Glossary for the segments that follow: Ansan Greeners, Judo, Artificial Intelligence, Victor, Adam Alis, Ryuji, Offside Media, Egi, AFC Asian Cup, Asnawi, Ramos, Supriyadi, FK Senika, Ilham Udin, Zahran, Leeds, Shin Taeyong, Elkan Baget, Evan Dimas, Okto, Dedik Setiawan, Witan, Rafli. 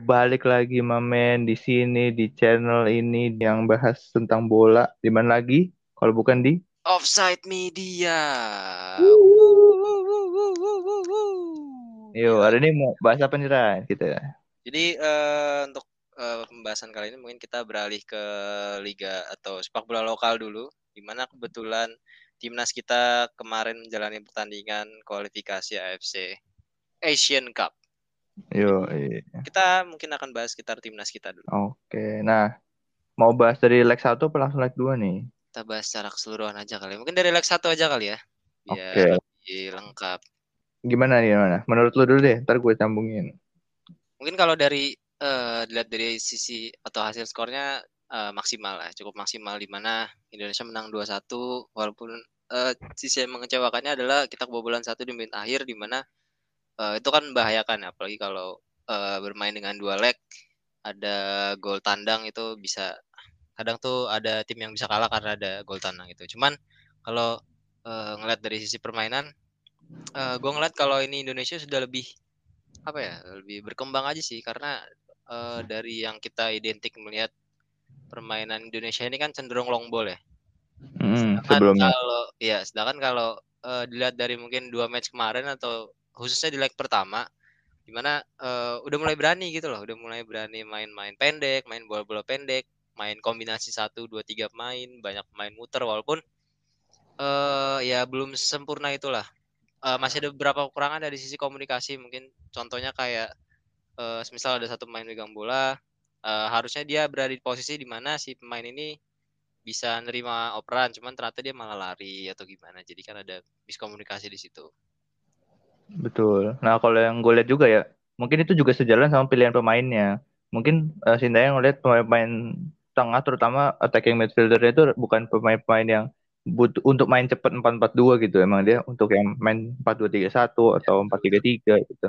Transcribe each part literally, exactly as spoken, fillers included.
Balik lagi mamen di sini di channel ini yang bahas tentang bola. Di mana lagi kalau bukan di Offside Media. Yo, hari ini mau bahas apa nih Ran kita? Jadi uh, untuk uh, pembahasan kali ini mungkin kita beralih ke liga atau sepak bola lokal dulu, di mana kebetulan timnas kita kemarin menjalani pertandingan kualifikasi A F C Asian Cup. Yo, iya. Kita mungkin akan bahas sekitar timnas kita dulu. Oke, nah mau bahas dari leg satu atau langsung leg dua nih? Kita bahas secara keseluruhan aja kali ya. Mungkin dari leg satu aja kali ya. Biar okay. Lengkap. Gimana nih, gimana? Menurut lu dulu deh, ntar gue sambungin. Mungkin kalau dari uh, dilihat dari sisi atau hasil skornya uh, maksimal lah, cukup maksimal, di mana Indonesia menang dua satu walaupun uh, sisi yang mengecewakannya adalah kita kebobolan satu di menit akhir, di mana Uh, itu kan membahayakan, apalagi kalau uh, bermain dengan dua leg, ada gol tandang itu bisa, kadang tuh ada tim yang bisa kalah karena ada gol tandang gitu. Cuman kalau uh, ngeliat dari sisi permainan, uh, gue ngeliat kalau ini Indonesia sudah lebih apa ya, lebih berkembang aja sih, karena uh, dari yang kita identik melihat permainan Indonesia ini kan cenderung long ball ya. Hmm, sebelumnya. Kalau, ya, sedangkan kalau uh, dilihat dari mungkin dua match kemarin atau khususnya di leg pertama, dimana uh, udah mulai berani gitu loh, udah mulai berani main-main pendek, main bola-bola pendek, main kombinasi satu, dua, tiga pemain, banyak main muter, walaupun uh, ya belum sempurna itulah. Uh, masih ada beberapa kekurangan dari sisi komunikasi, mungkin contohnya kayak uh, misal ada satu pemain pegang bola, uh, harusnya dia berada di posisi dimana si pemain ini bisa nerima operan, cuman ternyata dia malah lari atau gimana, jadi kan ada miskomunikasi di situ. Betul. Nah kalau yang gue lihat juga ya, mungkin itu juga sejalan sama pilihan pemainnya. Mungkin uh, Shin Taeyong ngeliat pemain-pemain tengah, terutama attacking midfielder-nya itu bukan pemain-pemain yang butuh untuk main cepat empat empat dua gitu. Emang dia untuk yang main empat dua tiga satu atau empat tiga tiga gitu.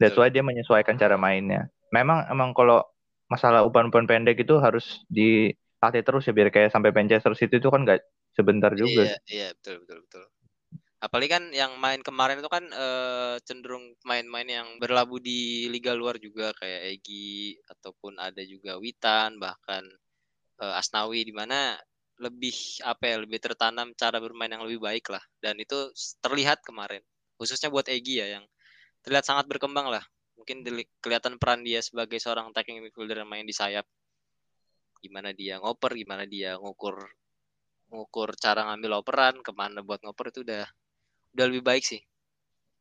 That's why dia menyesuaikan cara mainnya. Memang emang kalau masalah umpan-umpan pendek itu harus dilatih terus ya, biar kayak sampai Manchester City itu kan gak sebentar juga. Iya, iya betul betul betul. Apalagi kan yang main kemarin itu kan e, cenderung main-main yang berlabuh di liga luar juga, kayak Egi ataupun ada juga Witan, bahkan e, Asnawi, di mana lebih apa ya, lebih tertanam cara bermain yang lebih baik lah, dan itu terlihat kemarin khususnya buat Egi ya, yang terlihat sangat berkembang lah. Mungkin kelihatan peran dia sebagai seorang attacking midfielder yang main di sayap, gimana dia ngoper, gimana dia ngukur ngukur cara ngambil operan, kemana buat ngoper, itu udah udah lebih baik sih.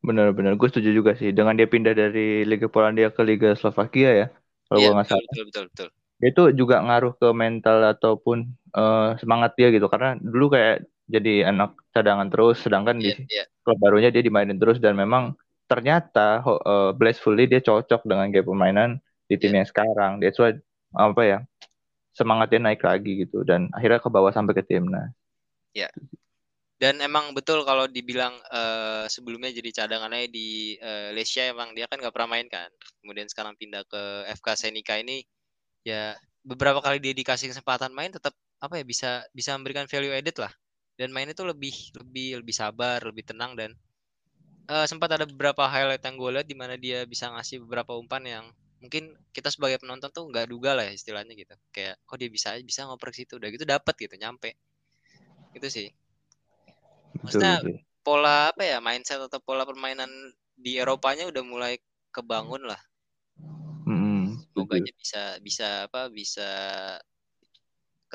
Benar-benar, gue setuju juga sih dengan dia pindah dari Liga Polandia ke Liga Slovakia ya, kalau yeah, gue nggak salah. Betul, betul, betul. Itu juga ngaruh ke mental ataupun uh, semangat dia gitu, karena dulu kayak jadi anak cadangan terus, sedangkan yeah, di yeah. klub barunya dia dimainin terus, dan memang ternyata uh, blissfully dia cocok dengan gaya permainan di tim yeah. yang sekarang. That's why apa ya, semangatnya naik lagi gitu, dan akhirnya ke bawah sampai ke timnas. Ya. Yeah. Dan emang betul kalau dibilang uh, sebelumnya jadi cadangannya di uh, Leeds, emang dia kan nggak pernah main kan. Kemudian sekarang pindah ke F K Senika ini, ya beberapa kali dia dikasih kesempatan main tetap apa ya, bisa bisa memberikan value added lah. Dan mainnya tuh lebih lebih lebih sabar, lebih tenang, dan uh, sempat ada beberapa highlight yang gue lihat di mana dia bisa ngasih beberapa umpan yang mungkin kita sebagai penonton tuh nggak duga lah ya, istilahnya gitu. Kayak kok dia bisa bisa ngoper ke situ, udah gitu dapat gitu, nyampe. Gitu sih. Maksudnya betul, betul. Pola apa ya, mindset atau pola permainan di Eropanya udah mulai kebangun lah. Mm-hmm. Semoga aja bisa bisa apa bisa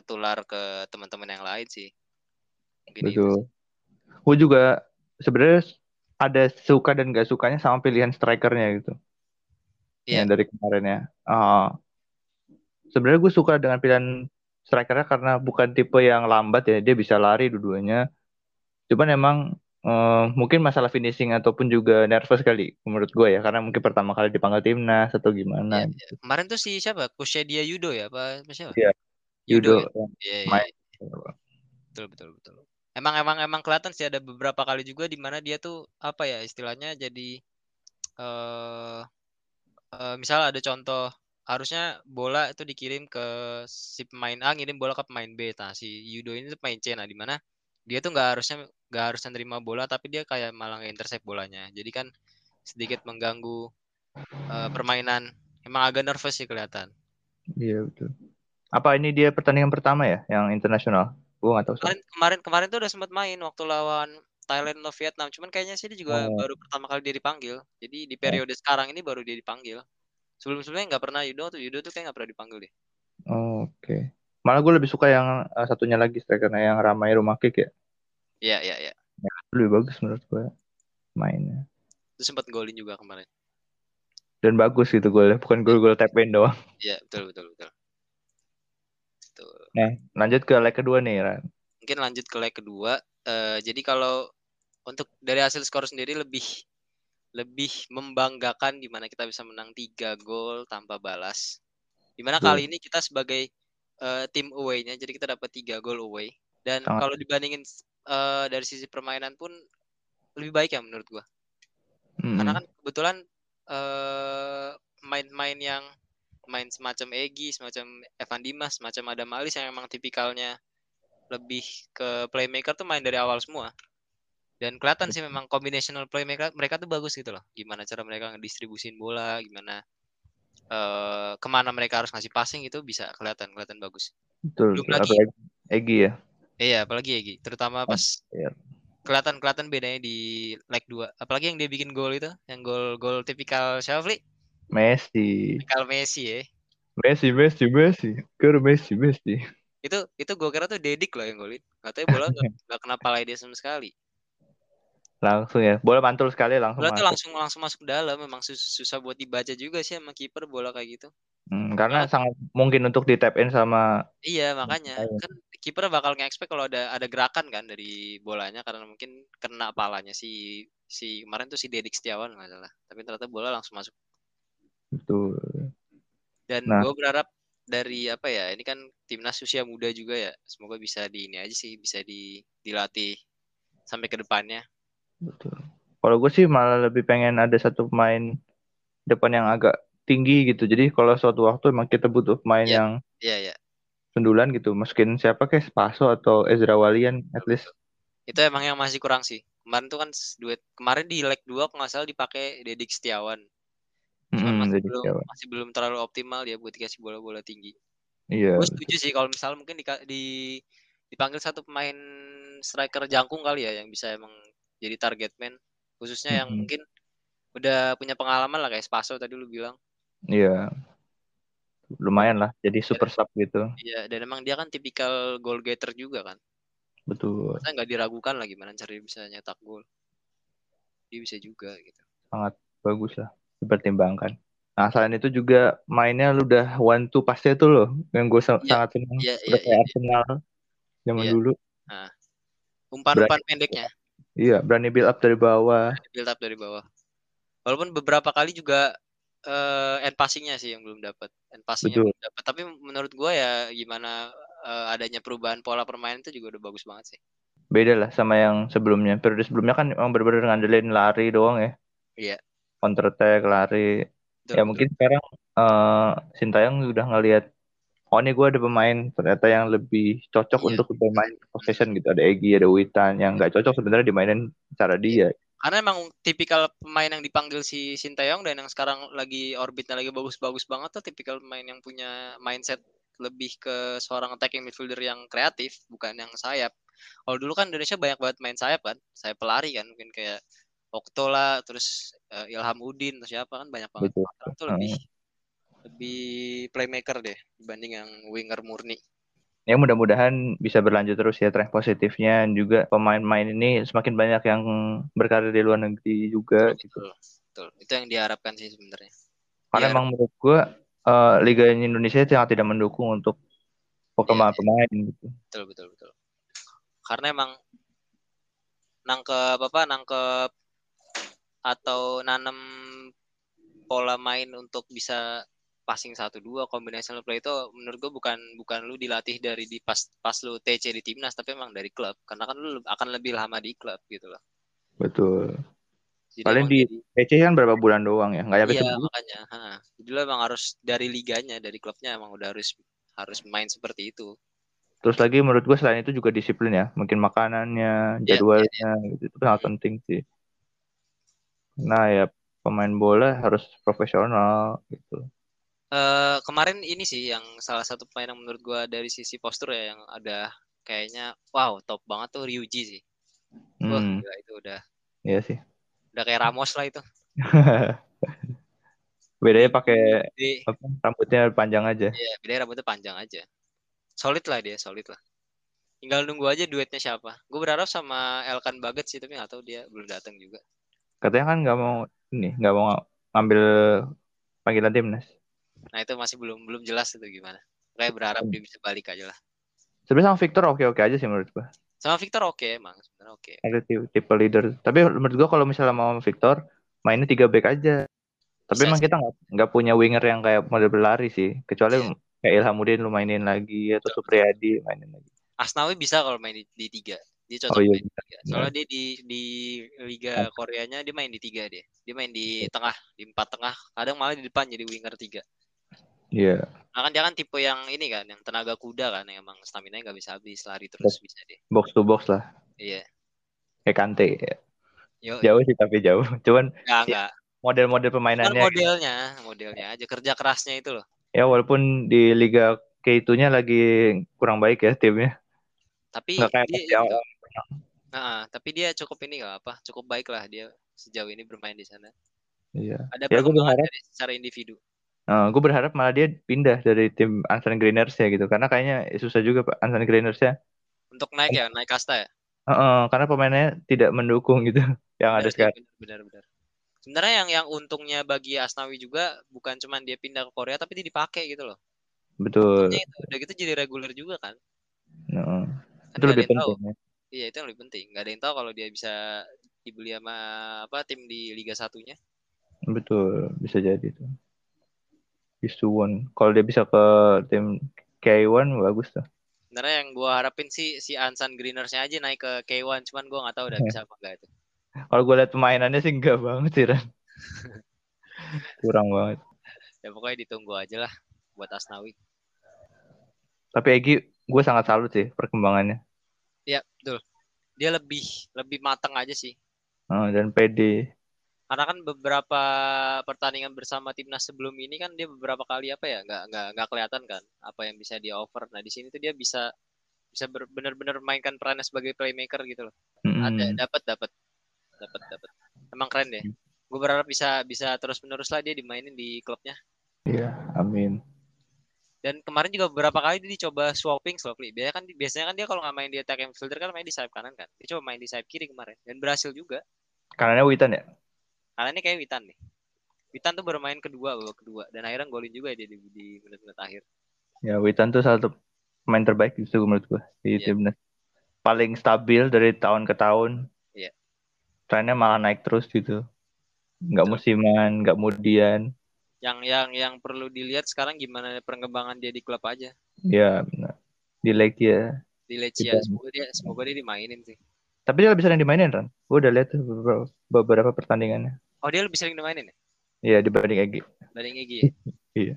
ketular ke teman-teman yang lain sih. Gini, betul. Gue juga sebenarnya ada suka dan gak sukanya sama pilihan strikernya gitu. Iya. Yeah. Yang dari kemarin ya. Uh, sebenarnya gue suka dengan pilihan strikernya karena bukan tipe yang lambat ya, dia bisa lari dua-duanya. Cuman emang uh, mungkin masalah finishing ataupun juga nervous kali menurut gue ya, karena mungkin pertama kali dipanggil timnas atau gimana. Ya, gitu. Kemarin tuh si siapa? Coachnya dia Judo ya, apa siapa? Iya. Judo. Iya. Ya, ya. Betul betul betul. Emang emang emang kelihatan sih ada beberapa kali juga di mana dia tuh apa ya, istilahnya jadi eh uh, uh, misal ada contoh, harusnya bola itu dikirim ke si pemain A, ngirim bola ke pemain B. Nah, si Judo ini tuh pemain C, nah dimana dia tuh nggak harusnya nggak harusnya nerima bola, tapi dia kayak malah nge-intercept bolanya. Jadi kan sedikit mengganggu uh, permainan. Emang agak nervous sih kelihatan. Iya betul. Apa ini dia pertandingan pertama ya yang internasional? Gua nggak tahu. Kemarin, kemarin kemarin tuh udah sempat main waktu lawan Thailand atau Vietnam. Cuman kayaknya sih dia juga oh. baru pertama kali dia dipanggil. Jadi di periode oh. sekarang ini baru dia dipanggil. Sebelum-sebelumnya nggak pernah Judo tuh Judo tuh kayak nggak pernah dipanggil deh. Oh, Oke. Okay. Malah gue lebih suka yang uh, satunya lagi strikernya yang ramai rumah kick ya. Iya iya iya. Ya, lebih bagus menurut gue mainnya. Itu sempat golin juga kemarin. Dan bagus gitu golnya, bukan gol-gol tap in doang. Iya betul betul betul. Betul. Nah lanjut ke leg kedua nih Ran. Mungkin lanjut ke leg kedua. Uh, jadi kalau untuk dari hasil skor sendiri lebih lebih membanggakan di mana kita bisa menang tiga gol tanpa balas. Di mana kali ini kita sebagai uh, tim away-nya, jadi kita dapat tiga gol away. Dan Tangan. kalau dibandingin uh, dari sisi permainan pun lebih baik ya menurut gua. Hmm. Karena kan kebetulan uh, main-main yang main semacam Egi, semacam Evan Dimas, semacam Adam Alis yang emang tipikalnya lebih ke playmaker tuh main dari awal semua. Dan kelihatan sih memang combinational play mereka, mereka tuh bagus gitu loh. Gimana cara mereka ngedistribusin bola, gimana uh, kemana mereka harus ngasih passing itu bisa kelihatan kelihatan bagus. Betul. Belum lagi Egi ya. Iya, apalagi Egi, terutama pas kelihatan kelihatan bedanya di leg dua. Apalagi yang dia bikin gol itu, yang gol-gol tipikal Rafli. Messi. Tipikal Messi ya. Messi, Messi, Messi. Ker Messi, Messi. Itu itu gue kira tuh Dedik loh yang golin. Katanya bola enggak kena pala dia sama sekali. Langsung ya, bola pantul sekali langsung. Bola tuh langsung langsung masuk dalam, memang susah buat dibaca juga sih sama kiper bola kayak gitu. Hmm, karena ya. sangat mungkin untuk di tap in sama. Iya makanya Ayo. kan kiper bakal nge-expect kalau ada ada gerakan kan dari bolanya karena mungkin kena palanya si si kemarin tuh si Dedik Setiawan nggak salah, tapi ternyata bola langsung masuk. Betul. Dan nah. gue berharap dari apa ya, ini kan timnas usia muda juga ya, semoga bisa di ini aja sih bisa di dilatih sampai ke depannya. Betul. Kalau gue sih malah lebih pengen ada satu pemain depan yang agak tinggi gitu. Jadi kalau suatu waktu emang kita butuh pemain yeah. yang yeah, yeah. sundulan gitu. Masukin siapa kayak Paso atau Ezra Walian at least. Itu emang yang masih kurang sih. Kemarin tuh kan duet. Kemarin di leg dua kalau nggak salah dipakai Dedik Setiawan. Mm, masih Dedik belum Setiawan. masih belum terlalu optimal dia buat dikasih bola-bola tinggi. Iya. Yeah, gue setuju betul. sih kalau misalnya mungkin di, di dipanggil satu pemain striker jangkung kali ya yang bisa emang jadi target man khususnya yang hmm. mungkin udah punya pengalaman lah kayak Spaso tadi lu bilang. Iya. Lumayan lah jadi super dan, sub gitu. Iya, dan emang dia kan tipikal goal getter juga kan. Betul. Karena nggak diragukan lah gimana cara bisa nyetak gol. Dia bisa juga gitu. Sangat bagus lah dipertimbangkan. Nah, selain itu juga mainnya lu udah one two pasti itu loh yang gue ya, sangat senang. Iya, iya, iya, Arsenal iya. zaman iya. dulu. Nah, umpan-umpan Berani. pendeknya. Iya, berani build up dari bawah. Build up dari bawah. Walaupun beberapa kali juga uh, end passing-nya sih yang belum dapat. End passing-nya belum dapat. Tapi menurut gue ya gimana uh, adanya perubahan pola permainan itu juga udah bagus banget sih. Beda lah sama yang sebelumnya. Periode sebelumnya kan memang benar-benar ngandelin lari doang ya. Iya. Counter attack, lari. Betul, ya betul. Mungkin sekarang uh, Shin Taeyong udah ngelihat oh ini gue ada pemain ternyata yang lebih cocok yeah. untuk pemain possession gitu. Ada Egi, ada Witan yang nggak cocok sebenarnya dimainin cara dia. Karena emang tipikal pemain yang dipanggil si Shin Taeyong dan yang sekarang lagi orbitnya lagi bagus-bagus banget tuh tipikal pemain yang punya mindset lebih ke seorang attacking midfielder yang kreatif bukan yang sayap. Kalau dulu kan Indonesia banyak banget main sayap kan, sayap pelari kan mungkin kayak Okto lah, terus uh, Ilham Udin atau siapa kan banyak banget. Sekarang tuh lebih lebih playmaker deh dibanding yang winger murni. Ya mudah-mudahan bisa berlanjut terus ya tren positifnya juga pemain-pemain ini semakin banyak yang berkarir di luar negeri juga. Betul, gitu. Betul. Itu yang diharapkan sih sebenarnya. Karena emang menurut gue uh, Liga Indonesia sangat tidak mendukung untuk pemain-pemain ya, ya. gitu. Betul betul betul. Karena emang nangkep apa nangkep atau nanam pola main untuk bisa passing satu dua combinational play itu menurut gue bukan bukan lu dilatih dari di pas pas lu T C di timnas tapi emang dari klub karena kan lu akan lebih lama di klub gitu loh. Betul. Paling di P C kan berapa bulan doang ya, nggak ya? Iya makanya, ha. Jadilah emang harus dari liganya, dari klubnya emang udah harus harus main seperti itu. Terus lagi menurut gue selain itu juga disiplin ya, mungkin makanannya, jadwalnya, ya, ya, ya. Gitu. Itu sangat penting sih. Nah ya pemain bola harus profesional gitu. Uh, kemarin ini sih yang salah satu pemain yang menurut gue dari sisi postur ya yang ada kayaknya wow top banget tuh Ryuji sih. Hmm. Wah gila, itu udah. Iya sih. Udah kayak Ramos lah itu. Bedanya pakai rambutnya panjang aja. Iya, bedanya rambutnya panjang aja. Solid lah dia, solid lah. Tinggal nunggu aja duetnya siapa. Gue berharap sama Elkan Baget sih, tapi nggak tahu dia belum datang juga. Katanya kan nggak mau ini, nggak mau ngambil panggilan timnas. Nah itu masih belum belum jelas itu gimana. Kayak berharap dia bisa balik aja lah. Sebenarnya sama Victor oke-oke aja sih menurut gue. Sama Victor oke okay, emang sebenarnya oke. Okay. Ada tipe leader. Tapi menurut gua kalau misalnya mau Victor mainnya tiga back aja. Tapi bisa emang sih. Kita nggak nggak punya winger yang kayak model berlari sih. Kecuali yeah. kayak Ilham Udin lu mainin lagi atau Supriyadi mainin lagi. Asnawi bisa kalau main di, di tiga. Dia cocok oh, iya. main di tiga. Soalnya yeah. dia di di Liga Koreanya dia main di tiga dia. Dia main di yeah. tengah, di empat tengah. Kadang malah di depan jadi winger tiga. Iya. Yeah. Nah kan dia kan tipe yang ini kan, yang tenaga kuda kan, yang emang stamina nggak bisa habis, lari terus box, bisa deh. Box to box lah. Iya. Kayak Kante. Yo, jauh sih tapi jauh. Cuman nggak, nggak. Model-model pemainannya. Cuman modelnya, modelnya aja kerja kerasnya itu loh. Ya walaupun di Liga K dua-nya lagi kurang baik ya timnya. Tapi nggak kayak dia, nah, tapi dia cukup ini nggak apa, cukup baik lah dia sejauh ini bermain di sana. Iya. Ada ya, perkembangan secara individu. Uh, gue berharap malah dia pindah dari tim Ansan Greeners ya gitu, karena kayaknya susah juga Pak Ansan Greeners ya. Untuk naik ya, naik kasta ya. Uh, uh, karena pemainnya tidak mendukung gitu, yang benar, ada sekarang. Benar-benar. Sebenarnya yang yang untungnya bagi Asnawi juga bukan cuma dia pindah ke Korea, tapi dia dipakai gitu loh. Betul. Untungnya itu udah gitu jadi reguler juga kan. Uh, itu lebih penting. Iya itu yang lebih penting. Gak ada yang tahu kalau dia bisa dibeli sama apa tim di Liga satunya. Betul, bisa jadi tuh. Kalau dia bisa ke tim K satu bagus tuh. Sebenarnya yang gue harapin sih si Ansan Greenersnya aja naik ke K satu, cuman gue nggak tahu udah bisa apa enggak itu. Kalau gue lihat pemainannya sih enggak banget sih Ran. Kurang banget. Ya pokoknya ditunggu aja lah buat Asnawi. Tapi Egi gue sangat salut sih perkembangannya. Iya betul. Dia lebih lebih matang aja sih. Oh, dan pede. Karena kan beberapa pertandingan bersama timnas sebelum ini kan dia beberapa kali apa ya nggak nggak nggak kelihatan kan apa yang bisa dia over. Nah di sini tuh dia bisa bisa ber, benar-benar mainkan perannya sebagai playmaker gitu loh. Mm. Ada dapat dapat dapat dapat. Emang keren deh. Gue berharap bisa bisa terus-menerus lah dia dimainin di klubnya. Iya, yeah, amin. Dan kemarin juga beberapa kali dia dicoba swapping swapping. Biasanya kan biasanya kan dia kalau nggak main di attacking midfielder kan main di sayap kanan kan. Dia coba main di sayap kiri kemarin dan berhasil juga. Kanannya Witan ya. Karena ini kayak Witan nih. Witan tuh bermain kedua, babak kedua. Dan akhirnya golin juga dia di, di menit-menit akhir. Ya, Witan tuh salah satu pemain terbaik justru menurut gue di yeah. timnas. Paling stabil dari tahun ke tahun. Iya. Yeah. Trennya malah naik terus gitu. Nggak musiman, nggak mudian. Yang yang yang perlu dilihat sekarang gimana perkembangan dia di klub aja. Iya, yeah, benar. Di Leeds ya. Di Leeds ya. Semoga dia, semoga dia dimainin sih. Tapi dia lebih sering dimainin, Ran. Gue udah lihat beberapa, beberapa pertandingannya. Oh, dia lebih sering dimainin ya? Iya, dibanding Egi. Dibanding Egi ya? Iya.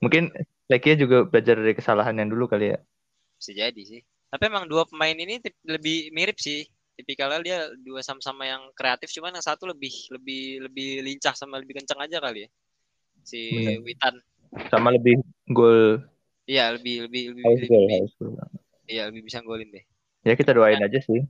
Mungkin Lekia juga belajar dari kesalahan yang dulu kali ya? Bisa jadi sih. Tapi emang dua pemain ini tip- lebih mirip sih. Tipikalnya dia dua sama-sama yang kreatif, cuman yang satu lebih lebih lebih lincah sama lebih kencang aja kali ya? Si bener. Witan. Sama lebih gol. Iya, lebih lebih lebih. Iya, lebih, lebih, lebih bisa golin deh. Ya kita doain aja sih.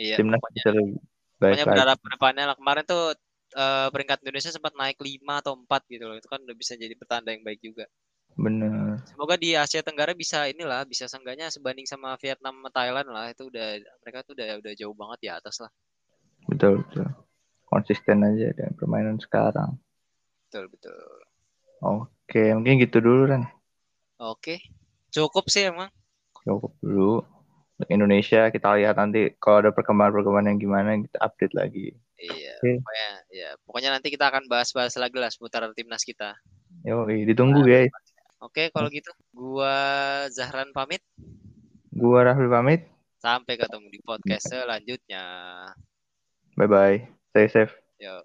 Iya. Timnas bisa lebih baik. Pokoknya berharap kedepannya lah. Kemarin tuh uh, peringkat Indonesia sempat naik lima atau empat gitu loh. Itu kan udah bisa jadi pertanda yang baik juga. Benar. Semoga di Asia Tenggara bisa inilah, bisa seenggaknya sebanding sama Vietnam sama Thailand lah. Itu udah mereka tuh udah udah jauh banget di atas lah. Betul betul. Konsisten aja dengan permainan sekarang. Betul betul. Oke, mungkin gitu dulu Ren. Oke. Cukup sih emang. Cukup dulu. Indonesia kita lihat nanti kalau ada perkembangan-perkembangan yang gimana kita update lagi. Iya, okay. pokoknya, ya, pokoknya nanti kita akan bahas-bahas lagi lah seputar timnas kita. Yo, ditunggu guys. Nah, Oke, okay, kalau gitu, gua Zahran pamit. Gua Rafli pamit. Sampai ketemu di podcast selanjutnya. Bye bye. Stay safe. Yo.